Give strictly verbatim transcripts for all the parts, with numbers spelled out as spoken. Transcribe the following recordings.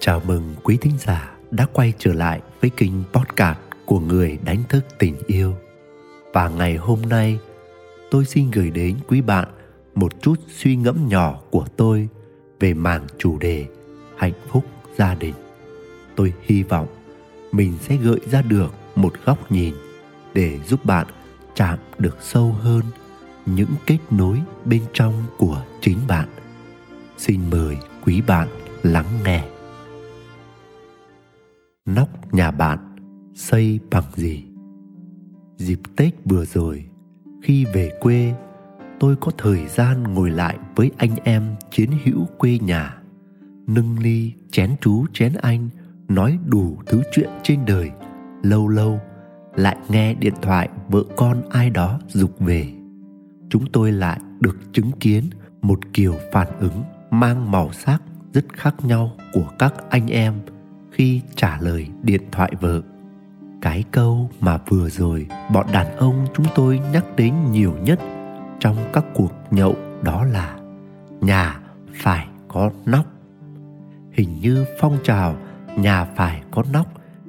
Chào mừng quý thính giả đã quay trở lại với kênh podcast của Người Đánh Thức Tình Yêu. Và ngày hôm nay, tôi xin gửi đến quý bạn một chút suy ngẫm nhỏ của tôi về mảng chủ đề hạnh phúc gia đình. Tôi hy vọng mình sẽ gợi ra được một góc nhìn để giúp bạn chạm được sâu hơn những kết nối bên trong của chính bạn. Xin mời quý bạn lắng nghe. Nóc nhà bạn xây bằng gì? Dịp Tết vừa rồi, khi về quê, tôi có thời gian ngồi lại với anh em chiến hữu quê nhà, nâng ly chén chú chén anh, nói đủ thứ chuyện trên đời. Lâu lâu lại nghe điện thoại vợ con ai đó giục về. Chúng tôi lại được chứng kiến một kiểu phản ứng mang màu sắc rất khác nhau của các anh em khi trả lời điện thoại vợ. Cái câu mà vừa rồi bọn đàn ông chúng tôi nhắc đến nhiều nhất trong các cuộc nhậu đó là nhà phải có nóc. Hình như phong trào nhà phải có nóc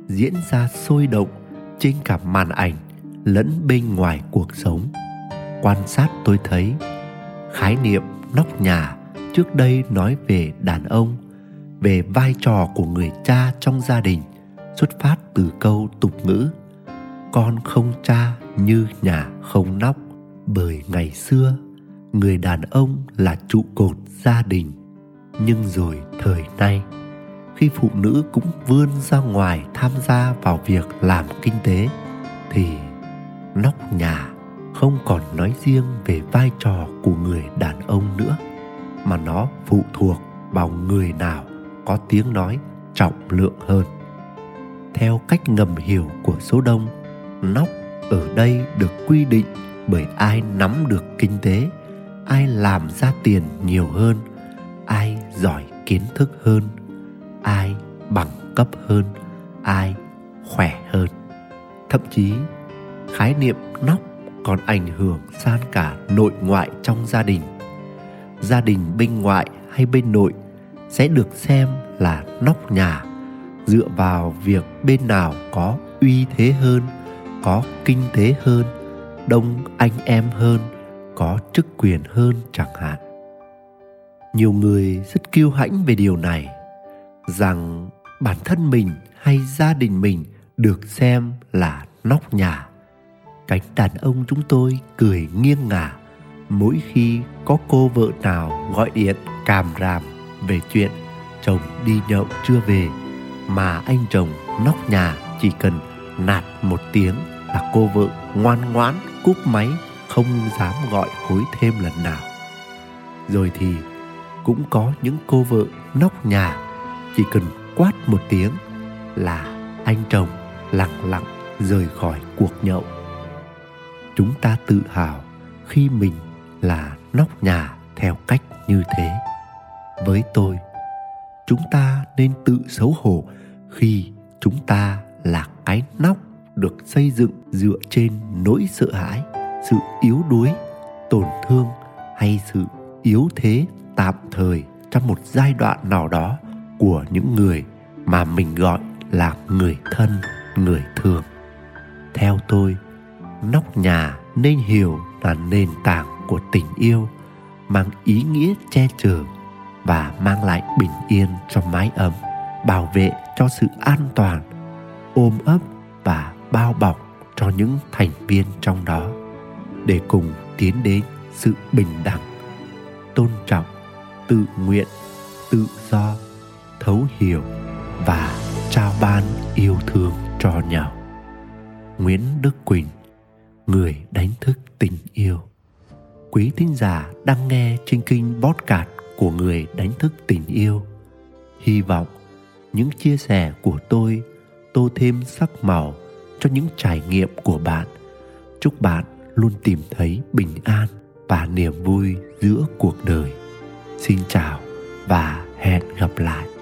diễn ra sôi động trên cả màn ảnh lẫn bên ngoài cuộc sống. Quan sát tôi thấy khái niệm nóc nhà trước đây nói về đàn ông, về vai trò của người cha trong gia đình, xuất phát từ câu tục ngữ con không cha như nhà không nóc. Bởi ngày xưa người đàn ông là trụ cột gia đình. Nhưng rồi thời nay, khi phụ nữ cũng vươn ra ngoài tham gia vào việc làm kinh tế, thì nóc nhà không còn nói riêng về vai trò của người đàn ông nữa, mà nó phụ thuộc vào người nào có tiếng nói trọng lượng hơn. Theo cách ngầm hiểu của số đông, nóc ở đây được quy định bởi ai nắm được kinh tế, ai làm ra tiền nhiều hơn, ai giỏi kiến thức hơn, ai bằng cấp hơn, ai khỏe hơn. Thậm chí khái niệm nóc còn ảnh hưởng sang cả nội ngoại trong gia đình. Gia đình bên ngoại hay bên nội sẽ được xem là nóc nhà, dựa vào việc bên nào có uy thế hơn, có kinh tế hơn, đông anh em hơn, có chức quyền hơn chẳng hạn. Nhiều người rất kiêu hãnh về điều này, rằng bản thân mình hay gia đình mình được xem là nóc nhà. Cánh đàn ông chúng tôi cười nghiêng ngả mỗi khi có cô vợ nào gọi điện càm ràm về chuyện chồng đi nhậu chưa về, mà anh chồng nóc nhà chỉ cần nạt một tiếng là cô vợ ngoan ngoãn cúp máy, không dám gọi hối thêm lần nào. Rồi thì cũng có những cô vợ nóc nhà chỉ cần quát một tiếng là anh chồng lẳng lặng rời khỏi cuộc nhậu. Chúng ta tự hào khi mình là nóc nhà theo cách như thế. Với tôi, chúng ta nên tự xấu hổ khi chúng ta là cái nóc được xây dựng dựa trên nỗi sợ hãi, sự yếu đuối, tổn thương hay sự yếu thế tạm thời trong một giai đoạn nào đó của những người mà mình gọi là người thân, người thường. Theo tôi, nóc nhà nên hiểu là nền tảng của tình yêu, mang ý nghĩa che chở và mang lại bình yên cho mái ấm, bảo vệ cho sự an toàn, ôm ấp và bao bọc cho những thành viên trong đó, để cùng tiến đến sự bình đẳng, tôn trọng, tự nguyện, tự do, thấu hiểu và trao ban yêu thương cho nhau. Nguyễn Đức Quỳnh, Người Đánh Thức Tình Yêu. Quý thính giả đang nghe trên kênh podcast của Người Đánh Thức Tình Yêu. Hy vọng những chia sẻ của tôi tô thêm sắc màu cho những trải nghiệm của bạn. Chúc bạn luôn tìm thấy bình an và niềm vui giữa cuộc đời. Xin chào và hẹn gặp lại.